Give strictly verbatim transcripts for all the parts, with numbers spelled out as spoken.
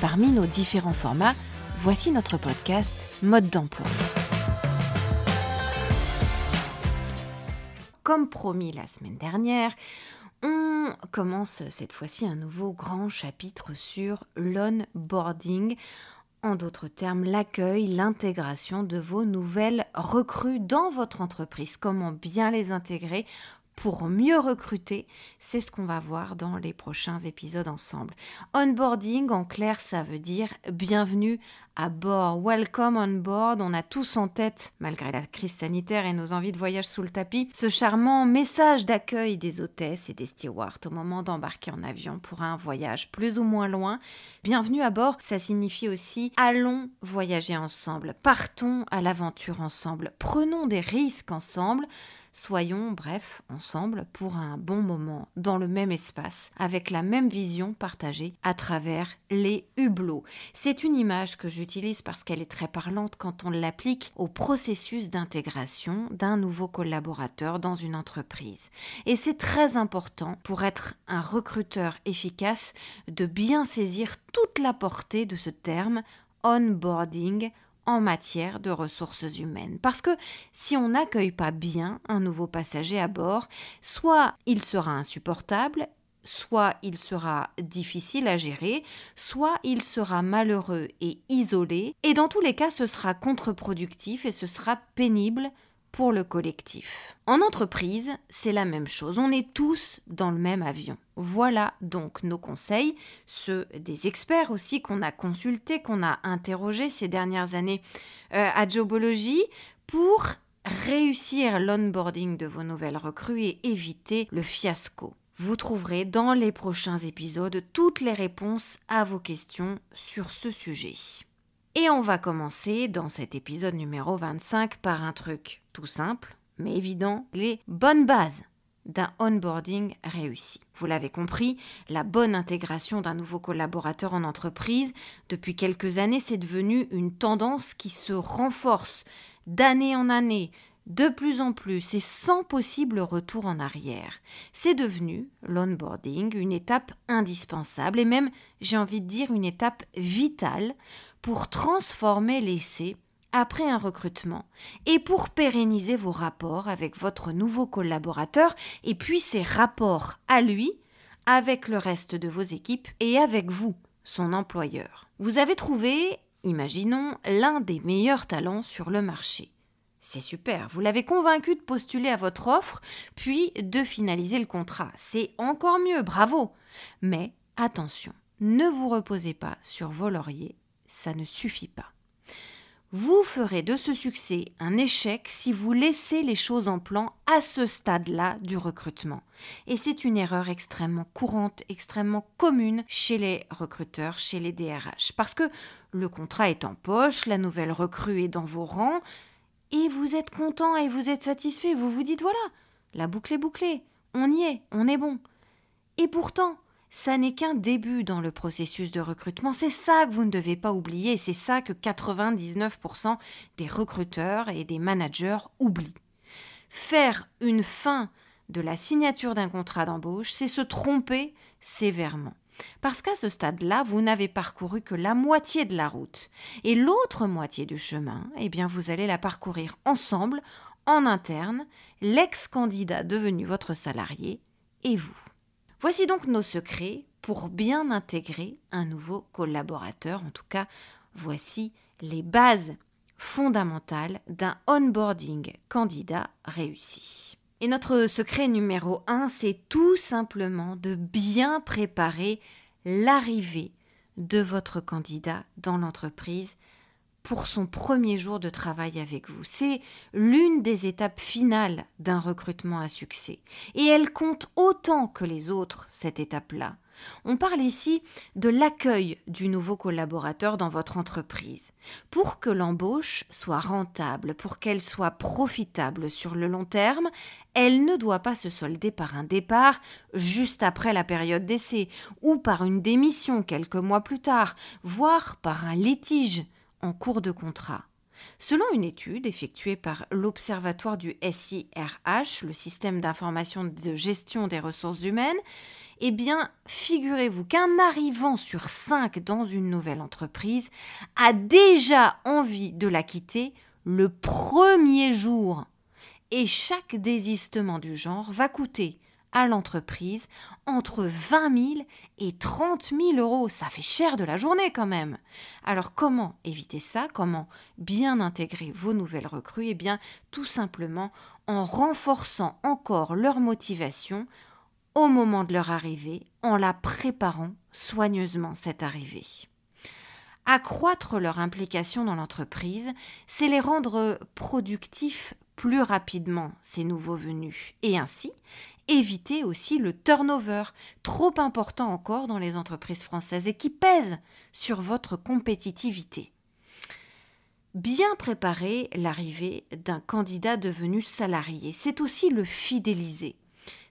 Parmi nos différents formats, voici notre podcast « Mode d'emploi ». Comme promis la semaine dernière, on commence cette fois-ci un nouveau grand chapitre sur l'onboarding, en d'autres termes l'accueil, l'intégration de vos nouvelles recrues dans votre entreprise. Comment bien les intégrer pour mieux recruter, c'est ce qu'on va voir dans les prochains épisodes ensemble. Onboarding, en clair, ça veut dire bienvenue à bord, welcome on board. On a tous en tête, malgré la crise sanitaire et nos envies de voyage sous le tapis, ce charmant message d'accueil des hôtesses et des stewards au moment d'embarquer en avion pour un voyage plus ou moins loin. Bienvenue à bord, ça signifie aussi allons voyager ensemble, partons à l'aventure ensemble, prenons des risques ensemble. Soyons, bref, ensemble pour un bon moment, dans le même espace, avec la même vision partagée à travers les hublots. C'est une image que j'utilise parce qu'elle est très parlante quand on l'applique au processus d'intégration d'un nouveau collaborateur dans une entreprise. Et c'est très important pour être un recruteur efficace de bien saisir toute la portée de ce terme « onboarding » en matière de ressources humaines. Parce que si on n'accueille pas bien un nouveau passager à bord, soit il sera insupportable, soit il sera difficile à gérer, soit il sera malheureux et isolé, et dans tous les cas, ce sera contre-productif et ce sera pénible pour le collectif. En entreprise, c'est la même chose, on est tous dans le même avion. Voilà donc nos conseils, ceux des experts aussi qu'on a consultés, qu'on a interrogés ces dernières années euh, à Jobology pour réussir l'onboarding de vos nouvelles recrues et éviter le fiasco. Vous trouverez dans les prochains épisodes toutes les réponses à vos questions sur ce sujet. Et on va commencer dans cet épisode numéro vingt-cinq par un truc tout simple, mais évident, les bonnes bases d'un onboarding réussi. Vous l'avez compris, la bonne intégration d'un nouveau collaborateur en entreprise, depuis quelques années, c'est devenu une tendance qui se renforce d'année en année, de plus en plus et sans possible retour en arrière. C'est devenu, l'onboarding, une étape indispensable et même, j'ai envie de dire, une étape vitale pour transformer l'essai après un recrutement et pour pérenniser vos rapports avec votre nouveau collaborateur et puis ses rapports à lui, avec le reste de vos équipes et avec vous, son employeur. Vous avez trouvé, imaginons, l'un des meilleurs talents sur le marché. C'est super, vous l'avez convaincu de postuler à votre offre, puis de finaliser le contrat. C'est encore mieux, bravo! Mais attention, ne vous reposez pas sur vos lauriers, ça ne suffit pas. Vous ferez de ce succès un échec si vous laissez les choses en plan à ce stade-là du recrutement. Et c'est une erreur extrêmement courante, extrêmement commune chez les recruteurs, chez les D R H. Parce que le contrat est en poche, la nouvelle recrue est dans vos rangs, et vous êtes content et vous êtes satisfait. Vous vous dites, voilà, la boucle est bouclée, on y est, on est bon. Et pourtant, ça n'est qu'un début dans le processus de recrutement. C'est ça que vous ne devez pas oublier. C'est ça que quatre-vingt-dix-neuf pour cent des recruteurs et des managers oublient. Faire une fin de la signature d'un contrat d'embauche, c'est se tromper sévèrement. Parce qu'à ce stade-là, vous n'avez parcouru que la moitié de la route. Et l'autre moitié du chemin, eh bien, vous allez la parcourir ensemble, en interne, l'ex-candidat devenu votre salarié et vous. Voici donc nos secrets pour bien intégrer un nouveau collaborateur. En tout cas, voici les bases fondamentales d'un onboarding candidat réussi. Et notre secret numéro un, c'est tout simplement de bien préparer l'arrivée de votre candidat dans l'entreprise pour son premier jour de travail avec vous. C'est l'une des étapes finales d'un recrutement à succès. Et elle compte autant que les autres, cette étape-là. On parle ici de l'accueil du nouveau collaborateur dans votre entreprise. Pour que l'embauche soit rentable, pour qu'elle soit profitable sur le long terme, elle ne doit pas se solder par un départ juste après la période d'essai ou par une démission quelques mois plus tard, voire par un litige en cours de contrat. Selon une étude effectuée par l'Observatoire du S I R H, le système d'information de gestion des ressources humaines, eh bien, figurez-vous qu'un arrivant sur cinq dans une nouvelle entreprise a déjà envie de la quitter le premier jour. Et chaque désistement du genre va coûter à l'entreprise entre vingt mille et trente mille euros. Ça fait cher de la journée quand même. Alors comment éviter ça ? Comment bien intégrer vos nouvelles recrues ? Eh bien, tout simplement en renforçant encore leur motivation au moment de leur arrivée, en la préparant soigneusement cette arrivée. Accroître leur implication dans l'entreprise, c'est les rendre productifs plus rapidement, ces nouveaux venus, et ainsi éviter aussi le turnover, trop important encore dans les entreprises françaises et qui pèse sur votre compétitivité. Bien préparer l'arrivée d'un candidat devenu salarié, c'est aussi le fidéliser.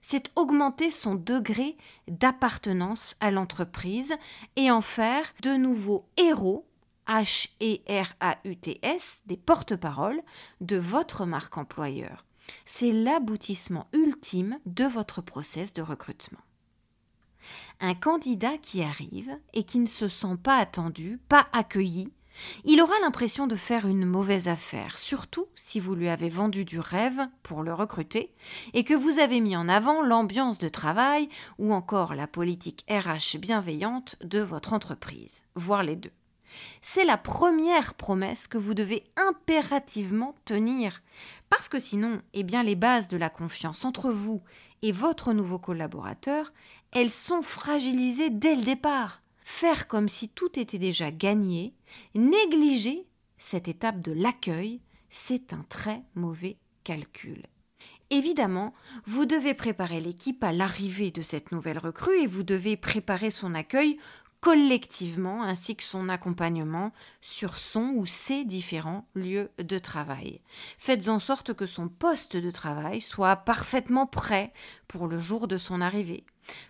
C'est augmenter son degré d'appartenance à l'entreprise et en faire de nouveaux héros, H E R A U T S, des porte-paroles de votre marque employeur. C'est l'aboutissement ultime de votre process de recrutement. Un candidat qui arrive et qui ne se sent pas attendu, pas accueilli, il aura l'impression de faire une mauvaise affaire, surtout si vous lui avez vendu du rêve pour le recruter et que vous avez mis en avant l'ambiance de travail ou encore la politique R H bienveillante de votre entreprise, voire les deux. C'est la première promesse que vous devez impérativement tenir, parce que sinon, eh bien, les bases de la confiance entre vous et votre nouveau collaborateur, elles sont fragilisées dès le départ. Faire comme si tout était déjà gagné, négliger cette étape de l'accueil, c'est un très mauvais calcul. Évidemment, vous devez préparer l'équipe à l'arrivée de cette nouvelle recrue et vous devez préparer son accueil collectivement ainsi que son accompagnement sur son ou ses différents lieux de travail. Faites en sorte que son poste de travail soit parfaitement prêt pour le jour de son arrivée.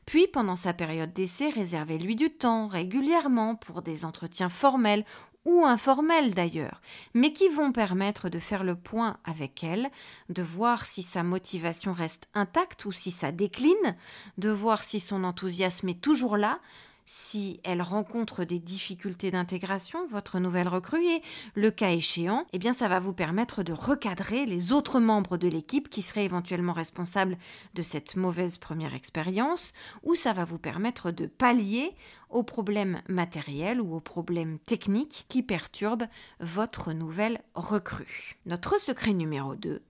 Puis, pendant sa période d'essai, réservez-lui du temps régulièrement pour des entretiens formels ou informels d'ailleurs, mais qui vont permettre de faire le point avec elle, de voir si sa motivation reste intacte ou si ça décline, de voir si son enthousiasme est toujours là, si elle rencontre des difficultés d'intégration, votre nouvelle recrue, et le cas échéant, eh bien ça va vous permettre de recadrer les autres membres de l'équipe qui seraient éventuellement responsables de cette mauvaise première expérience, ou ça va vous permettre de pallier aux problèmes matériels ou aux problèmes techniques qui perturbent votre nouvelle recrue. Notre secret numéro deux,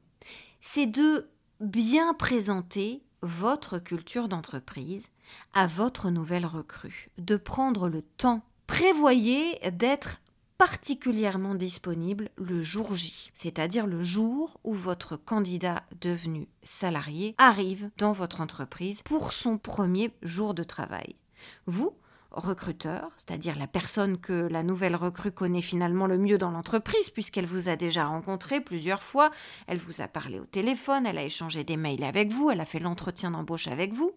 c'est de bien présenter votre culture d'entreprise à votre nouvelle recrue, de prendre le temps. Prévoyez d'être particulièrement disponible le jour J, c'est-à-dire le jour où votre candidat devenu salarié arrive dans votre entreprise pour son premier jour de travail. Vous, recruteur, c'est-à-dire la personne que la nouvelle recrue connaît finalement le mieux dans l'entreprise puisqu'elle vous a déjà rencontré plusieurs fois, elle vous a parlé au téléphone, elle a échangé des mails avec vous, elle a fait l'entretien d'embauche avec vous.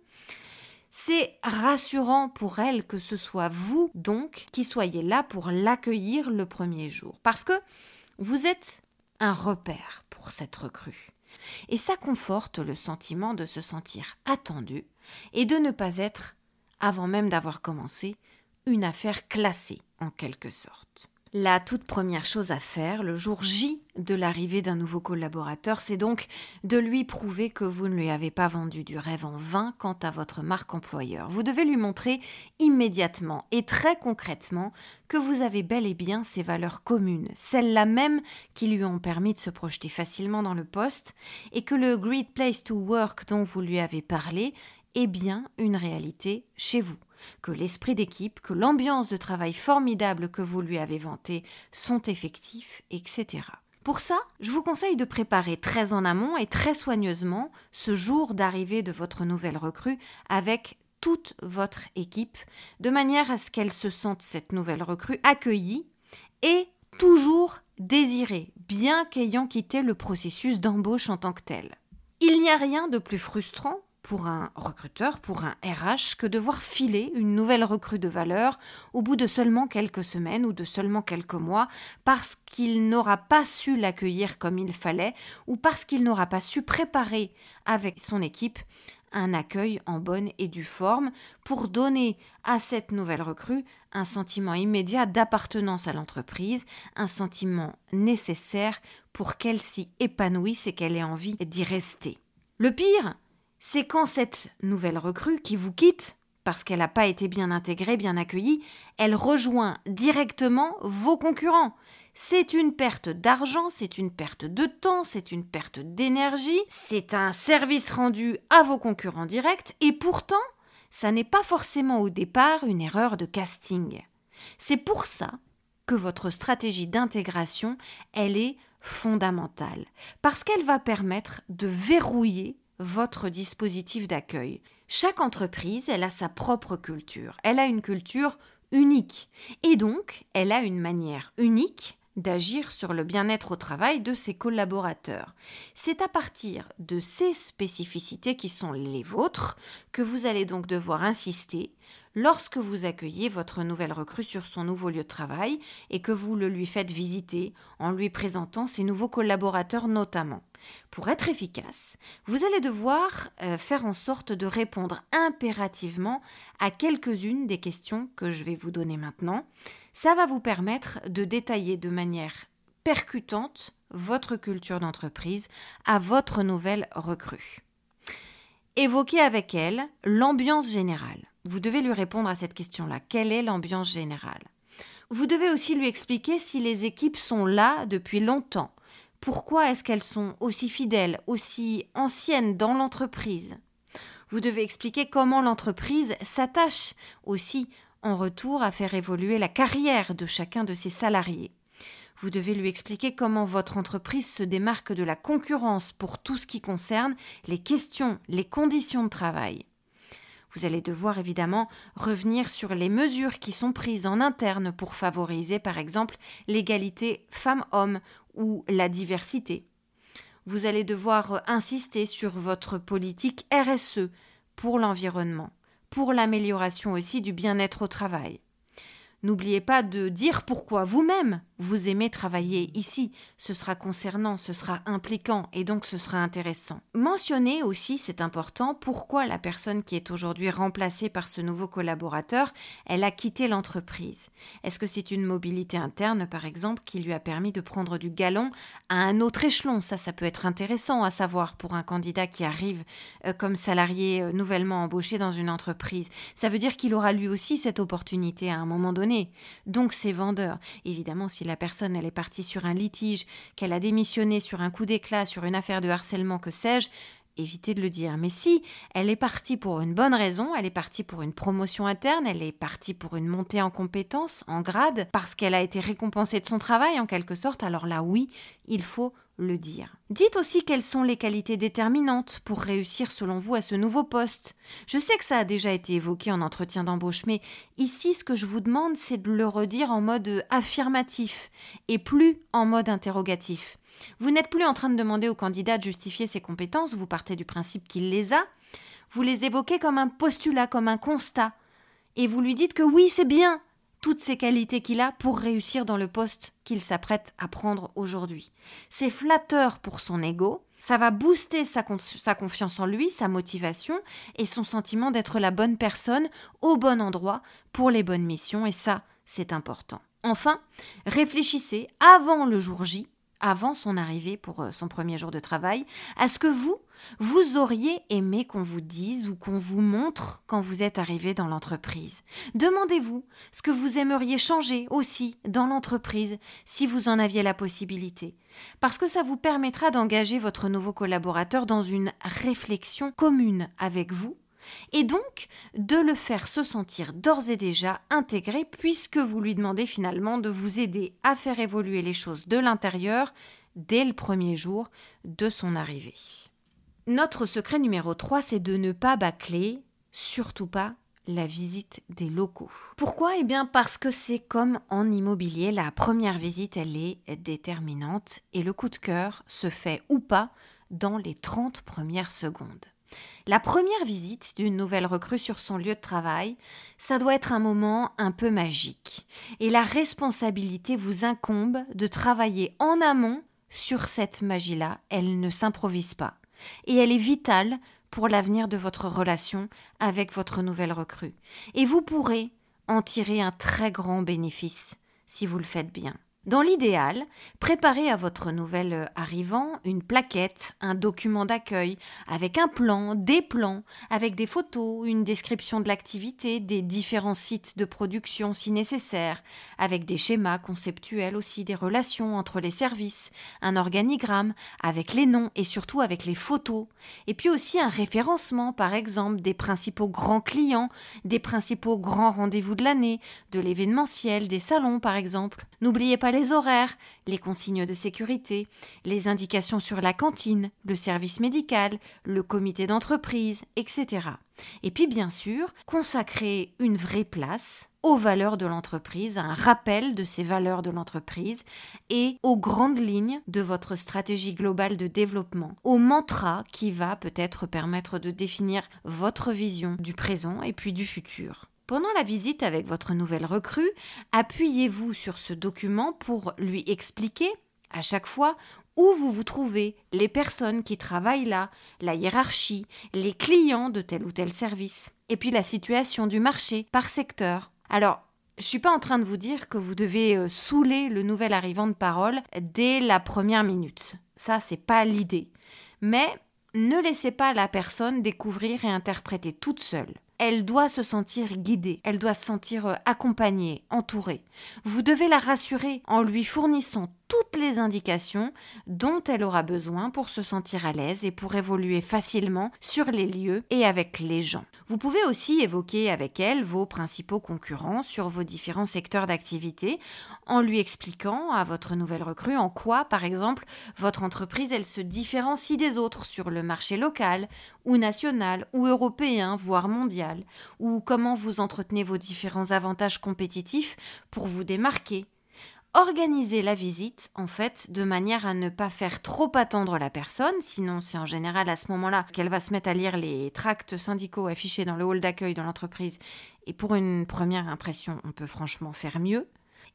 C'est rassurant pour elle que ce soit vous, donc, qui soyez là pour l'accueillir le premier jour. Parce que vous êtes un repère pour cette recrue. Et ça conforte le sentiment de se sentir attendu et de ne pas être, avant même d'avoir commencé, une affaire classée, en quelque sorte. La toute première chose à faire, le jour J de l'arrivée d'un nouveau collaborateur, c'est donc de lui prouver que vous ne lui avez pas vendu du rêve en vain quant à votre marque employeur. Vous devez lui montrer immédiatement et très concrètement que vous avez bel et bien ces valeurs communes, celles-là même qui lui ont permis de se projeter facilement dans le poste et que le Great Place to Work dont vous lui avez parlé est bien une réalité chez vous. que l'esprit d'équipe, que l'ambiance de travail formidable que vous lui avez vantée sont effectifs, et cetera. Pour ça, je vous conseille de préparer très en amont et très soigneusement ce jour d'arrivée de votre nouvelle recrue avec toute votre équipe, de manière à ce qu'elle se sente, cette nouvelle recrue, accueillie et toujours désirée, bien qu'ayant quitté le processus d'embauche en tant que tel. Il n'y a rien de plus frustrant pour un recruteur, pour un R H, que de voir filer une nouvelle recrue de valeur au bout de seulement quelques semaines ou de seulement quelques mois parce qu'il n'aura pas su l'accueillir comme il fallait ou parce qu'il n'aura pas su préparer avec son équipe un accueil en bonne et due forme pour donner à cette nouvelle recrue un sentiment immédiat d'appartenance à l'entreprise, un sentiment nécessaire pour qu'elle s'y épanouisse et qu'elle ait envie d'y rester. Le pire, c'est quand cette nouvelle recrue qui vous quitte, parce qu'elle n'a pas été bien intégrée, bien accueillie, elle rejoint directement vos concurrents. C'est une perte d'argent, c'est une perte de temps, c'est une perte d'énergie, c'est un service rendu à vos concurrents directs et pourtant, ça n'est pas forcément au départ une erreur de casting. C'est pour ça que votre stratégie d'intégration, elle est fondamentale parce qu'elle va permettre de verrouiller votre dispositif d'accueil. Chaque entreprise, elle a sa propre culture, elle a une culture unique et donc elle a une manière unique d'agir sur le bien-être au travail de ses collaborateurs. C'est à partir de ces spécificités qui sont les vôtres que vous allez donc devoir insister lorsque vous accueillez votre nouvelle recrue sur son nouveau lieu de travail et que vous le lui faites visiter en lui présentant ses nouveaux collaborateurs notamment. Pour être efficace, vous allez devoir euh, faire en sorte de répondre impérativement à quelques-unes des questions que je vais vous donner maintenant. Ça va vous permettre de détailler de manière percutante votre culture d'entreprise à votre nouvelle recrue. Évoquez avec elle l'ambiance générale. Vous devez lui répondre à cette question-là. Quelle est l'ambiance générale ? Vous devez aussi lui expliquer si les équipes sont là depuis longtemps. Pourquoi est-ce qu'elles sont aussi fidèles, aussi anciennes dans l'entreprise ? Vous devez expliquer comment l'entreprise s'attache aussi en retour à faire évoluer la carrière de chacun de ses salariés. Vous devez lui expliquer comment votre entreprise se démarque de la concurrence pour tout ce qui concerne les questions, les conditions de travail. Vous allez devoir évidemment revenir sur les mesures qui sont prises en interne pour favoriser par exemple l'égalité femmes-hommes ou la diversité. Vous allez devoir insister sur votre politique R S E pour l'environnement, pour l'amélioration aussi du bien-être au travail. N'oubliez pas de dire pourquoi vous-même vous aimez travailler ici. Ce sera concernant, ce sera impliquant et donc ce sera intéressant. Mentionnez aussi, c'est important, pourquoi la personne qui est aujourd'hui remplacée par ce nouveau collaborateur, elle a quitté l'entreprise. Est-ce que c'est une mobilité interne, par exemple, qui lui a permis de prendre du galon à un autre échelon ? Ça, ça peut être intéressant à savoir pour un candidat qui arrive euh, comme salarié euh, nouvellement embauché dans une entreprise. Ça veut dire qu'il aura lui aussi cette opportunité à un moment donné. Donc c'est vendeur. Évidemment, si la personne elle est partie sur un litige, qu'elle a démissionné sur un coup d'éclat, sur une affaire de harcèlement, que sais-je, évitez de le dire. Mais si elle est partie pour une bonne raison, elle est partie pour une promotion interne, elle est partie pour une montée en compétences, en grade, parce qu'elle a été récompensée de son travail en quelque sorte, alors là oui, il faut le dire. Dites aussi quelles sont les qualités déterminantes pour réussir selon vous à ce nouveau poste. Je sais que ça a déjà été évoqué en entretien d'embauche, mais ici ce que je vous demande c'est de le redire en mode affirmatif et plus en mode interrogatif. Vous n'êtes plus en train de demander au candidat de justifier ses compétences, vous partez du principe qu'il les a, vous les évoquez comme un postulat, comme un constat, et vous lui dites que oui c'est bien toutes ces qualités qu'il a pour réussir dans le poste qu'il s'apprête à prendre aujourd'hui. C'est flatteur pour son ego, ça va booster sa, con- sa confiance en lui, sa motivation et son sentiment d'être la bonne personne au bon endroit pour les bonnes missions et ça, c'est important. Enfin, réfléchissez avant le jour J, avant son arrivée pour son premier jour de travail, à ce que vous, vous auriez aimé qu'on vous dise ou qu'on vous montre quand vous êtes arrivé dans l'entreprise. Demandez-vous ce que vous aimeriez changer aussi dans l'entreprise si vous en aviez la possibilité. Parce que ça vous permettra d'engager votre nouveau collaborateur dans une réflexion commune avec vous et donc de le faire se sentir d'ores et déjà intégré puisque vous lui demandez finalement de vous aider à faire évoluer les choses de l'intérieur dès le premier jour de son arrivée. Notre secret numéro trois, c'est de ne pas bâcler, surtout pas, la visite des locaux. Pourquoi ? Eh bien parce que c'est comme en immobilier, la première visite, elle est déterminante et le coup de cœur se fait ou pas dans les trente premières secondes. La première visite d'une nouvelle recrue sur son lieu de travail, ça doit être un moment un peu magique. Et la responsabilité vous incombe de travailler en amont sur cette magie-là. Elle ne s'improvise pas. Et elle est vitale pour l'avenir de votre relation avec votre nouvelle recrue. Et vous pourrez en tirer un très grand bénéfice si vous le faites bien. Dans l'idéal, préparez à votre nouvel arrivant une plaquette, un document d'accueil, avec un plan, des plans, avec des photos, une description de l'activité, des différents sites de production si nécessaire, avec des schémas conceptuels aussi, des relations entre les services, un organigramme, avec les noms et surtout avec les photos, et puis aussi un référencement, par exemple, des principaux grands clients, des principaux grands rendez-vous de l'année, de l'événementiel, des salons par exemple. N'oubliez pas les les horaires, les consignes de sécurité, les indications sur la cantine, le service médical, le comité d'entreprise, et cetera. Et puis bien sûr, consacrer une vraie place aux valeurs de l'entreprise, à un rappel de ces valeurs de l'entreprise et aux grandes lignes de votre stratégie globale de développement, au mantra qui va peut-être permettre de définir votre vision du présent et puis du futur. Pendant la visite avec votre nouvelle recrue, appuyez-vous sur ce document pour lui expliquer à chaque fois où vous vous trouvez, les personnes qui travaillent là, la hiérarchie, les clients de tel ou tel service, et puis la situation du marché par secteur. Alors, je ne suis pas en train de vous dire que vous devez saouler le nouvel arrivant de parole dès la première minute. Ça, c'est pas l'idée. Mais ne laissez pas la personne découvrir et interpréter toute seule. Elle doit se sentir guidée, elle doit se sentir accompagnée, entourée. Vous devez la rassurer en lui fournissant toutes les indications dont elle aura besoin pour se sentir à l'aise et pour évoluer facilement sur les lieux et avec les gens. Vous pouvez aussi évoquer avec elle vos principaux concurrents sur vos différents secteurs d'activité en lui expliquant à votre nouvelle recrue en quoi, par exemple, votre entreprise elle se différencie des autres sur le marché local ou national ou européen, voire mondial, ou comment vous entretenez vos différents avantages compétitifs pour vous démarquer. Organisez la visite, en fait, de manière à ne pas faire trop attendre la personne, sinon c'est en général à ce moment-là qu'elle va se mettre à lire les tracts syndicaux affichés dans le hall d'accueil de l'entreprise. Et pour une première impression, on peut franchement faire mieux.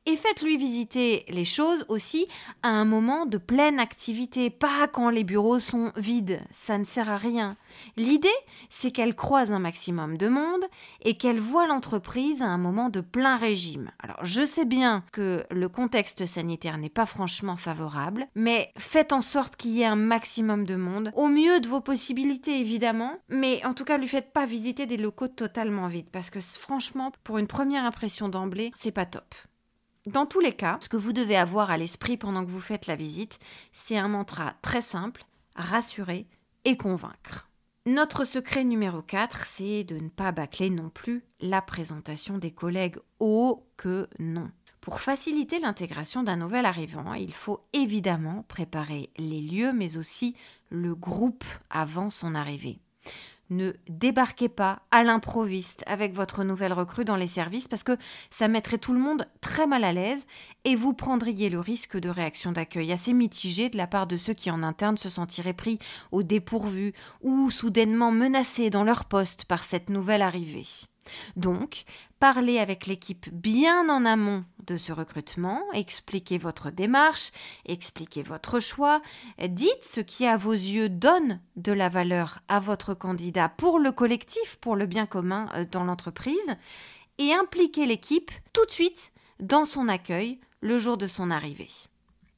Et faites-lui visiter les choses aussi à un moment de pleine activité, pas quand les bureaux sont vides, ça ne sert à rien. L'idée, c'est qu'elle croise un maximum de monde et qu'elle voit l'entreprise à un moment de plein régime. Alors, je sais bien que le contexte sanitaire n'est pas franchement favorable, mais faites en sorte qu'il y ait un maximum de monde, au mieux de vos possibilités évidemment, mais en tout cas, lui faites pas visiter des locaux totalement vides, parce que franchement, pour une première impression d'emblée, c'est pas top. Dans tous les cas, ce que vous devez avoir à l'esprit pendant que vous faites la visite, c'est un mantra très simple, rassurer et convaincre. Notre secret numéro quatre, c'est de ne pas bâcler non plus la présentation des collègues. Oh que non! Pour faciliter l'intégration d'un nouvel arrivant, il faut évidemment préparer les lieux mais aussi le groupe avant son arrivée. Ne débarquez pas à l'improviste avec votre nouvelle recrue dans les services parce que ça mettrait tout le monde très mal à l'aise et vous prendriez le risque de réaction d'accueil assez mitigée de la part de ceux qui en interne se sentiraient pris au dépourvu ou soudainement menacés dans leur poste par cette nouvelle arrivée. Donc, parlez avec l'équipe bien en amont de ce recrutement, expliquez votre démarche, expliquez votre choix, dites ce qui à vos yeux donne de la valeur à votre candidat pour le collectif, pour le bien commun dans l'entreprise, et impliquez l'équipe tout de suite dans son accueil le jour de son arrivée.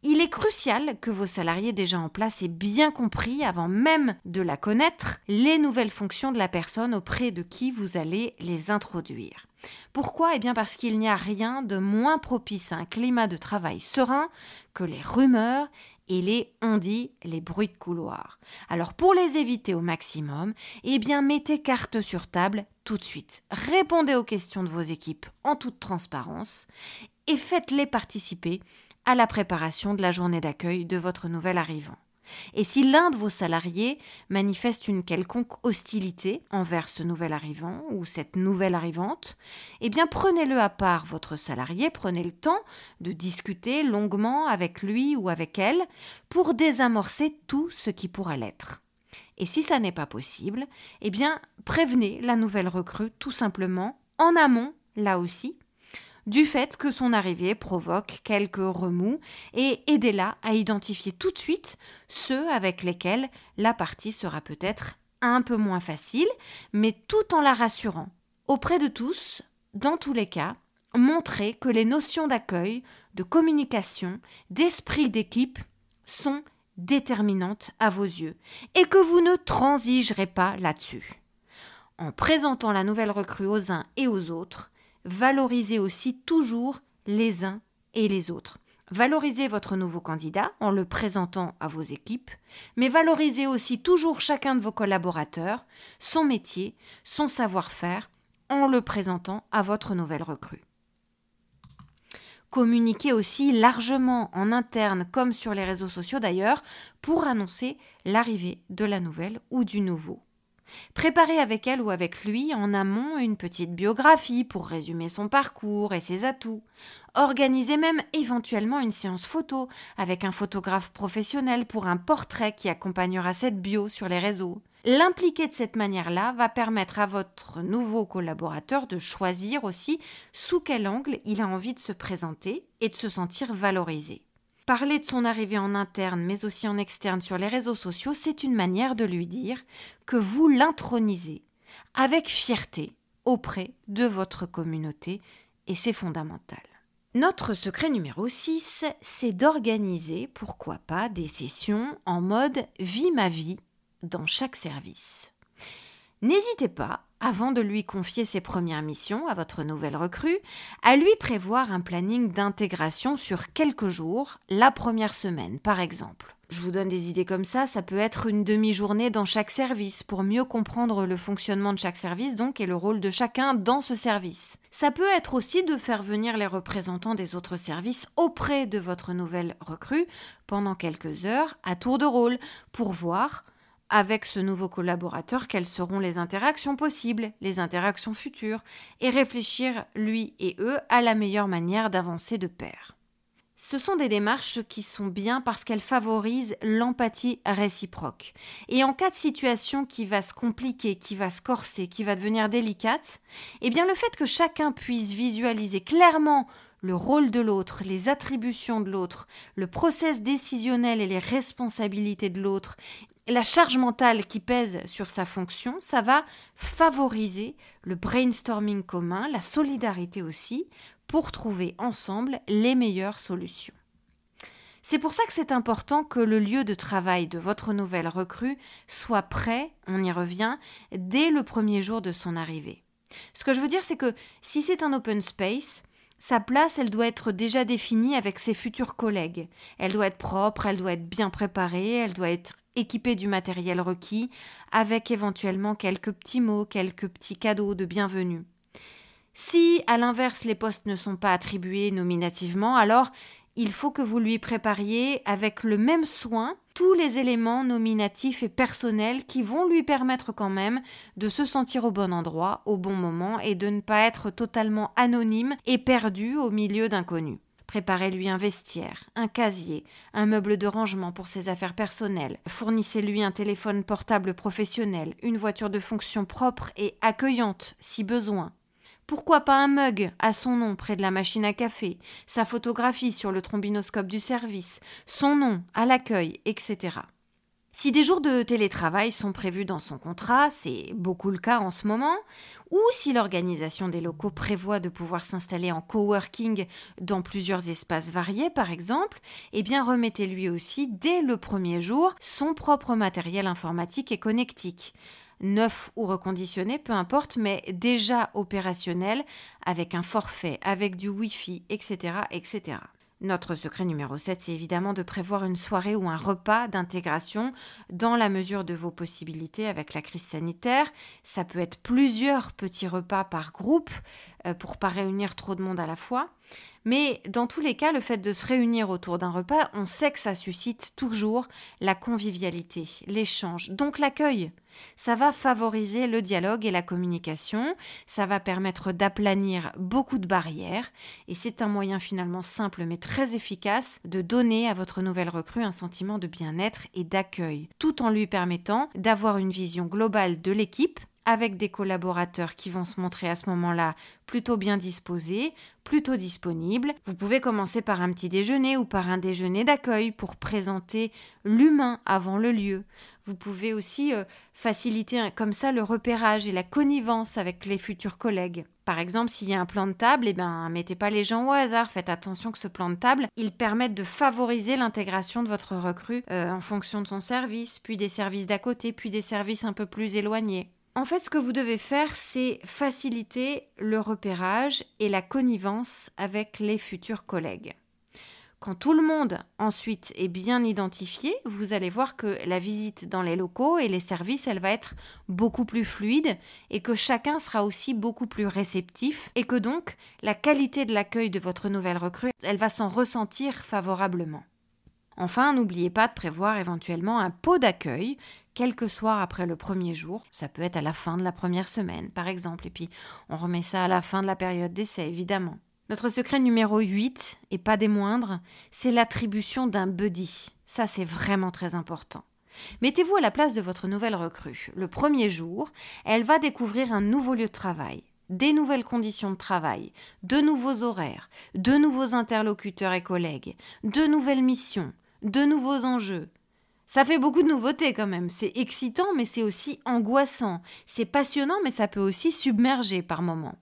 Il est crucial que vos salariés déjà en place aient bien compris, avant même de la connaître, les nouvelles fonctions de la personne auprès de qui vous allez les introduire. Pourquoi ? Eh bien parce qu'il n'y a rien de moins propice à un climat de travail serein que les rumeurs et les on-dit, les bruits de couloir. Alors pour les éviter au maximum, eh bien mettez carte sur table tout de suite. Répondez aux questions de vos équipes en toute transparence et faites-les participer à la préparation de la journée d'accueil de votre nouvel arrivant. Et si l'un de vos salariés manifeste une quelconque hostilité envers ce nouvel arrivant ou cette nouvelle arrivante, eh bien prenez-le à part, votre salarié, prenez le temps de discuter longuement avec lui ou avec elle pour désamorcer tout ce qui pourra l'être. Et si ça n'est pas possible, eh bien prévenez la nouvelle recrue tout simplement en amont, là aussi, du fait que son arrivée provoque quelques remous et aidez-la à identifier tout de suite ceux avec lesquels la partie sera peut-être un peu moins facile, mais tout en la rassurant. Auprès de tous, dans tous les cas, montrez que les notions d'accueil, de communication, d'esprit d'équipe sont déterminantes à vos yeux et que vous ne transigerez pas là-dessus. En présentant la nouvelle recrue aux uns et aux autres, valorisez aussi toujours les uns et les autres. Valorisez votre nouveau candidat en le présentant à vos équipes, mais valorisez aussi toujours chacun de vos collaborateurs, son métier, son savoir-faire, en le présentant à votre nouvelle recrue. Communiquez aussi largement en interne, comme sur les réseaux sociaux d'ailleurs, pour annoncer l'arrivée de la nouvelle ou du nouveau. Préparez avec elle ou avec lui en amont une petite biographie pour résumer son parcours et ses atouts. Organisez même éventuellement une séance photo avec un photographe professionnel pour un portrait qui accompagnera cette bio sur les réseaux. L'impliquer de cette manière-là va permettre à votre nouveau collaborateur de choisir aussi sous quel angle il a envie de se présenter et de se sentir valorisé. Parler de son arrivée en interne, mais aussi en externe sur les réseaux sociaux, c'est une manière de lui dire que vous l'intronisez avec fierté auprès de votre communauté et c'est fondamental. Notre secret numéro six, c'est d'organiser, pourquoi pas, des sessions en mode « Vie ma vie » dans chaque service. N'hésitez pas, avant de lui confier ses premières missions à votre nouvelle recrue, à lui prévoir un planning d'intégration sur quelques jours, la première semaine par exemple. Je vous donne des idées comme ça, ça peut être une demi-journée dans chaque service pour mieux comprendre le fonctionnement de chaque service donc et le rôle de chacun dans ce service. Ça peut être aussi de faire venir les représentants des autres services auprès de votre nouvelle recrue pendant quelques heures à tour de rôle pour voir avec ce nouveau collaborateur, quelles seront les interactions possibles, les interactions futures, et réfléchir, lui et eux, à la meilleure manière d'avancer de pair. Ce sont des démarches qui sont bien parce qu'elles favorisent l'empathie réciproque. Et en cas de situation qui va se compliquer, qui va se corser, qui va devenir délicate, eh bien le fait que chacun puisse visualiser clairement le rôle de l'autre, les attributions de l'autre, le process décisionnel et les responsabilités de l'autre, la charge mentale qui pèse sur sa fonction, ça va favoriser le brainstorming commun, la solidarité aussi, pour trouver ensemble les meilleures solutions. C'est pour ça que c'est important que le lieu de travail de votre nouvelle recrue soit prêt, on y revient, dès le premier jour de son arrivée. Ce que je veux dire, c'est que si c'est un open space, sa place, elle doit être déjà définie avec ses futurs collègues. Elle doit être propre, elle doit être bien préparée, elle doit être équipée du matériel requis, avec éventuellement quelques petits mots, quelques petits cadeaux de bienvenue. Si, à l'inverse, les postes ne sont pas attribués nominativement, alors il faut que vous lui prépariez avec le même soin tous les éléments nominatifs et personnels qui vont lui permettre quand même de se sentir au bon endroit, au bon moment et de ne pas être totalement anonyme et perdu au milieu d'inconnus. Préparez-lui un vestiaire, un casier, un meuble de rangement pour ses affaires personnelles. Fournissez-lui un téléphone portable professionnel, une voiture de fonction propre et accueillante si besoin. Pourquoi pas un mug à son nom près de la machine à café, sa photographie sur le trombinoscope du service, son nom à l'accueil, et cetera. Si des jours de télétravail sont prévus dans son contrat, c'est beaucoup le cas en ce moment, ou si l'organisation des locaux prévoit de pouvoir s'installer en coworking dans plusieurs espaces variés par exemple, eh bien remettez-lui aussi dès le premier jour son propre matériel informatique et connectique. Neuf ou reconditionné, peu importe, mais déjà opérationnel, avec un forfait, avec du Wi-Fi, et cetera, et cetera. Notre secret numéro sept, c'est évidemment de prévoir une soirée ou un repas d'intégration dans la mesure de vos possibilités avec la crise sanitaire. Ça peut être plusieurs petits repas par groupe pour ne pas réunir trop de monde à la fois. Mais dans tous les cas, le fait de se réunir autour d'un repas, on sait que ça suscite toujours la convivialité, l'échange, donc l'accueil. Ça va favoriser le dialogue et la communication, ça va permettre d'aplanir beaucoup de barrières et c'est un moyen finalement simple mais très efficace de donner à votre nouvelle recrue un sentiment de bien-être et d'accueil, tout en lui permettant d'avoir une vision globale de l'équipe avec des collaborateurs qui vont se montrer à ce moment-là plutôt bien disposés, plutôt disponibles. Vous pouvez commencer par un petit déjeuner ou par un déjeuner d'accueil pour présenter l'humain avant le lieu. Vous pouvez aussi euh, faciliter comme ça le repérage et la connivence avec les futurs collègues. Par exemple, s'il y a un plan de table, eh ben, mettez pas les gens au hasard, faites attention que ce plan de table, il permette de favoriser l'intégration de votre recrue euh, en fonction de son service, puis des services d'à côté, puis des services un peu plus éloignés. En fait, ce que vous devez faire, c'est faciliter le repérage et la connivence avec les futurs collègues. Quand tout le monde ensuite est bien identifié, vous allez voir que la visite dans les locaux et les services, elle va être beaucoup plus fluide et que chacun sera aussi beaucoup plus réceptif et que donc la qualité de l'accueil de votre nouvelle recrue, elle va s'en ressentir favorablement. Enfin, n'oubliez pas de prévoir éventuellement un pot d'accueil quelques soirs après le premier jour. Ça peut être à la fin de la première semaine, par exemple. Et puis, on remet ça à la fin de la période d'essai, évidemment. Notre secret numéro huit, et pas des moindres, c'est l'attribution d'un buddy. Ça, c'est vraiment très important. Mettez-vous à la place de votre nouvelle recrue. Le premier jour, elle va découvrir un nouveau lieu de travail, des nouvelles conditions de travail, de nouveaux horaires, de nouveaux interlocuteurs et collègues, de nouvelles missions, de nouveaux enjeux. Ça fait beaucoup de nouveautés quand même, c'est excitant mais c'est aussi angoissant, c'est passionnant mais ça peut aussi submerger par moments.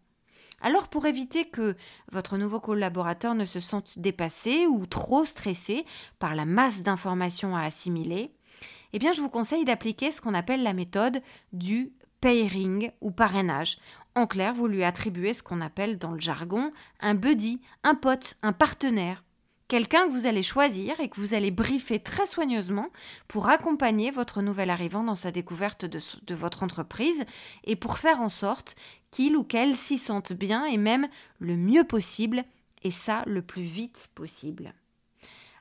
Alors pour éviter que votre nouveau collaborateur ne se sente dépassé ou trop stressé par la masse d'informations à assimiler, eh bien je vous conseille d'appliquer ce qu'on appelle la méthode du pairing ou parrainage. En clair, vous lui attribuez ce qu'on appelle dans le jargon un buddy, un pote, un partenaire. Quelqu'un que vous allez choisir et que vous allez briefer très soigneusement pour accompagner votre nouvel arrivant dans sa découverte de, de votre entreprise et pour faire en sorte qu'il ou qu'elle s'y sente bien et même le mieux possible et ça le plus vite possible.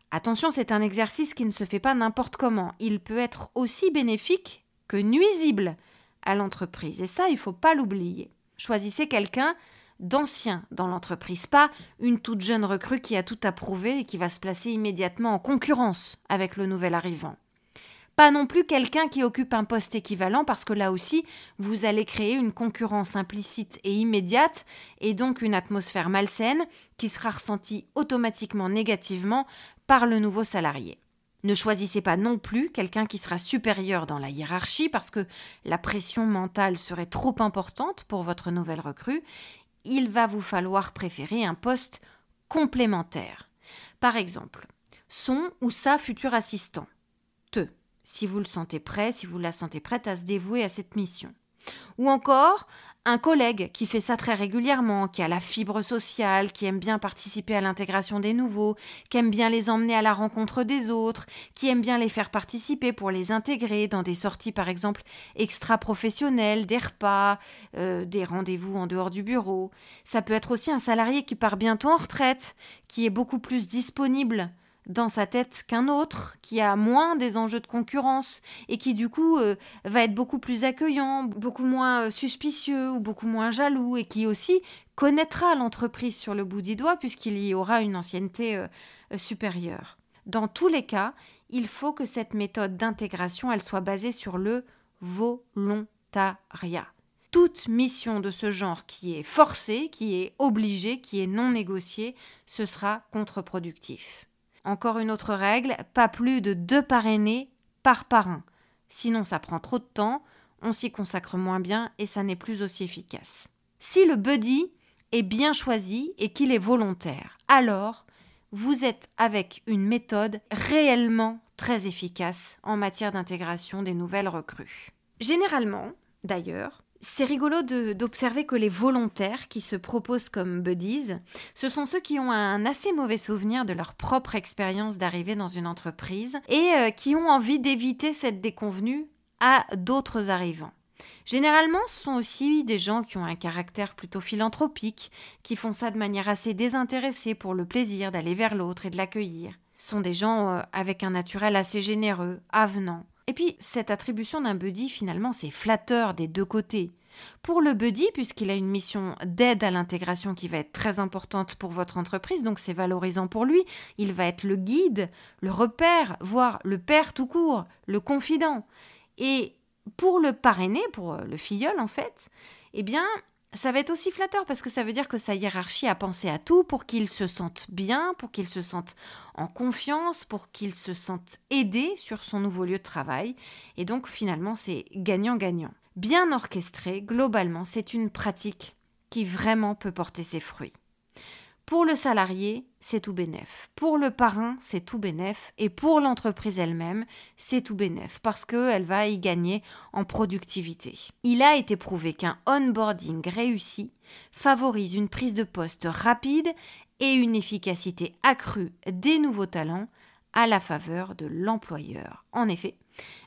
Attention, c'est un exercice qui ne se fait pas n'importe comment. Il peut être aussi bénéfique que nuisible à l'entreprise et ça, il ne faut pas l'oublier. Choisissez quelqu'un d'anciens dans l'entreprise, pas une toute jeune recrue qui a tout approuvé et qui va se placer immédiatement en concurrence avec le nouvel arrivant. Pas non plus quelqu'un qui occupe un poste équivalent parce que là aussi, vous allez créer une concurrence implicite et immédiate et donc une atmosphère malsaine qui sera ressentie automatiquement négativement par le nouveau salarié. Ne choisissez pas non plus quelqu'un qui sera supérieur dans la hiérarchie parce que la pression mentale serait trop importante pour votre nouvelle recrue. Il va vous falloir préférer un poste complémentaire. Par exemple, son ou sa futur assistant. Te, si vous le sentez prêt, si vous la sentez prête à se dévouer à cette mission. Ou encore, un collègue qui fait ça très régulièrement, qui a la fibre sociale, qui aime bien participer à l'intégration des nouveaux, qui aime bien les emmener à la rencontre des autres, qui aime bien les faire participer pour les intégrer dans des sorties par exemple extra-professionnelles, des repas, euh, des rendez-vous en dehors du bureau. Ça peut être aussi un salarié qui part bientôt en retraite, qui est beaucoup plus disponible dans sa tête qu'un autre, qui a moins des enjeux de concurrence et qui du coup euh, va être beaucoup plus accueillant, beaucoup moins euh, suspicieux ou beaucoup moins jaloux et qui aussi connaîtra l'entreprise sur le bout du doigt puisqu'il y aura une ancienneté euh, euh, supérieure. Dans tous les cas, il faut que cette méthode d'intégration elle soit basée sur le volontariat. Toute mission de ce genre qui est forcée, qui est obligée, qui est non négociée, ce sera contre-productif. Encore une autre règle, pas plus de deux parrainés par parrain. Sinon, ça prend trop de temps, on s'y consacre moins bien et ça n'est plus aussi efficace. Si le buddy est bien choisi et qu'il est volontaire, alors vous êtes avec une méthode réellement très efficace en matière d'intégration des nouvelles recrues. Généralement, d'ailleurs, C'est rigolo de, d'observer que les volontaires qui se proposent comme buddies, ce sont ceux qui ont un assez mauvais souvenir de leur propre expérience d'arrivée dans une entreprise et euh, qui ont envie d'éviter cette déconvenue à d'autres arrivants. Généralement, ce sont aussi des gens qui ont un caractère plutôt philanthropique, qui font ça de manière assez désintéressée pour le plaisir d'aller vers l'autre et de l'accueillir. Ce sont des gens euh, avec un naturel assez généreux, avenant. Et puis, cette attribution d'un buddy, finalement, c'est flatteur des deux côtés. Pour le buddy, puisqu'il a une mission d'aide à l'intégration qui va être très importante pour votre entreprise, donc c'est valorisant pour lui, il va être le guide, le repère, voire le père tout court, le confident. Et pour le parrainé, pour le filleul en fait, eh bien, ça va être aussi flatteur parce que ça veut dire que sa hiérarchie a pensé à tout pour qu'il se sente bien, pour qu'il se sente en confiance, pour qu'il se sente aidé sur son nouveau lieu de travail. Et donc finalement, c'est gagnant-gagnant. Bien orchestré, globalement, c'est une pratique qui vraiment peut porter ses fruits. Pour le salarié, c'est tout bénef. Pour le parrain, c'est tout bénef. Et pour l'entreprise elle-même, c'est tout bénef parce qu'elle va y gagner en productivité. Il a été prouvé qu'un onboarding réussi favorise une prise de poste rapide et une efficacité accrue des nouveaux talents à la faveur de l'employeur. En effet,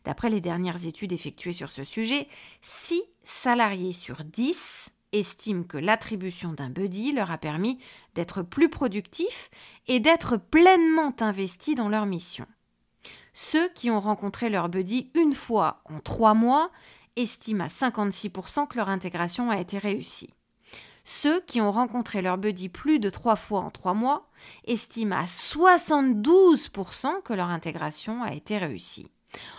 d'après les dernières études effectuées sur ce sujet, six salariés sur dix estiment que l'attribution d'un buddy leur a permis d'être plus productifs et d'être pleinement investis dans leur mission. Ceux qui ont rencontré leur buddy une fois en trois mois estiment à cinquante-six pour cent que leur intégration a été réussie. Ceux qui ont rencontré leur buddy plus de trois fois en trois mois estiment à soixante-douze pour cent que leur intégration a été réussie.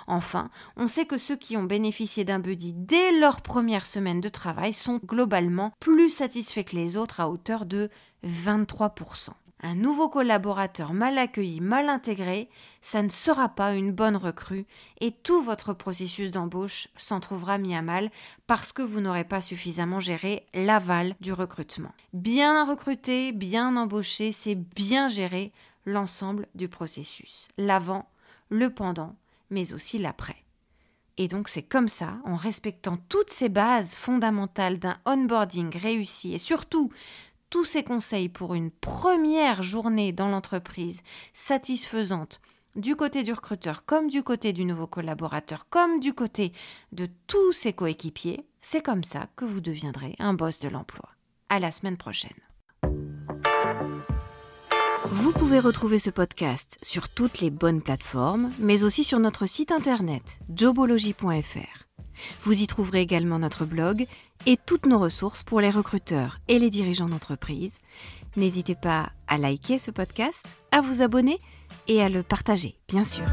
Enfin, on sait que ceux qui ont bénéficié d'un buddy dès leur première semaine de travail sont globalement plus satisfaits que les autres à hauteur de vingt-trois pour cent. Un nouveau collaborateur mal accueilli, mal intégré, ça ne sera pas une bonne recrue et tout votre processus d'embauche s'en trouvera mis à mal parce que vous n'aurez pas suffisamment géré l'aval du recrutement. Bien recruté, bien embauché, c'est bien gérer l'ensemble du processus, l'avant, le pendant, mais aussi l'après. Et donc c'est comme ça, en respectant toutes ces bases fondamentales d'un onboarding réussi et surtout tous ces conseils pour une première journée dans l'entreprise satisfaisante du côté du recruteur comme du côté du nouveau collaborateur comme du côté de tous ses coéquipiers, c'est comme ça que vous deviendrez un boss de l'emploi. À la semaine prochaine. Vous pouvez retrouver ce podcast sur toutes les bonnes plateformes, mais aussi sur notre site internet jobology point f r. Vous y trouverez également notre blog et toutes nos ressources pour les recruteurs et les dirigeants d'entreprise. N'hésitez pas à liker ce podcast, à vous abonner et à le partager, bien sûr.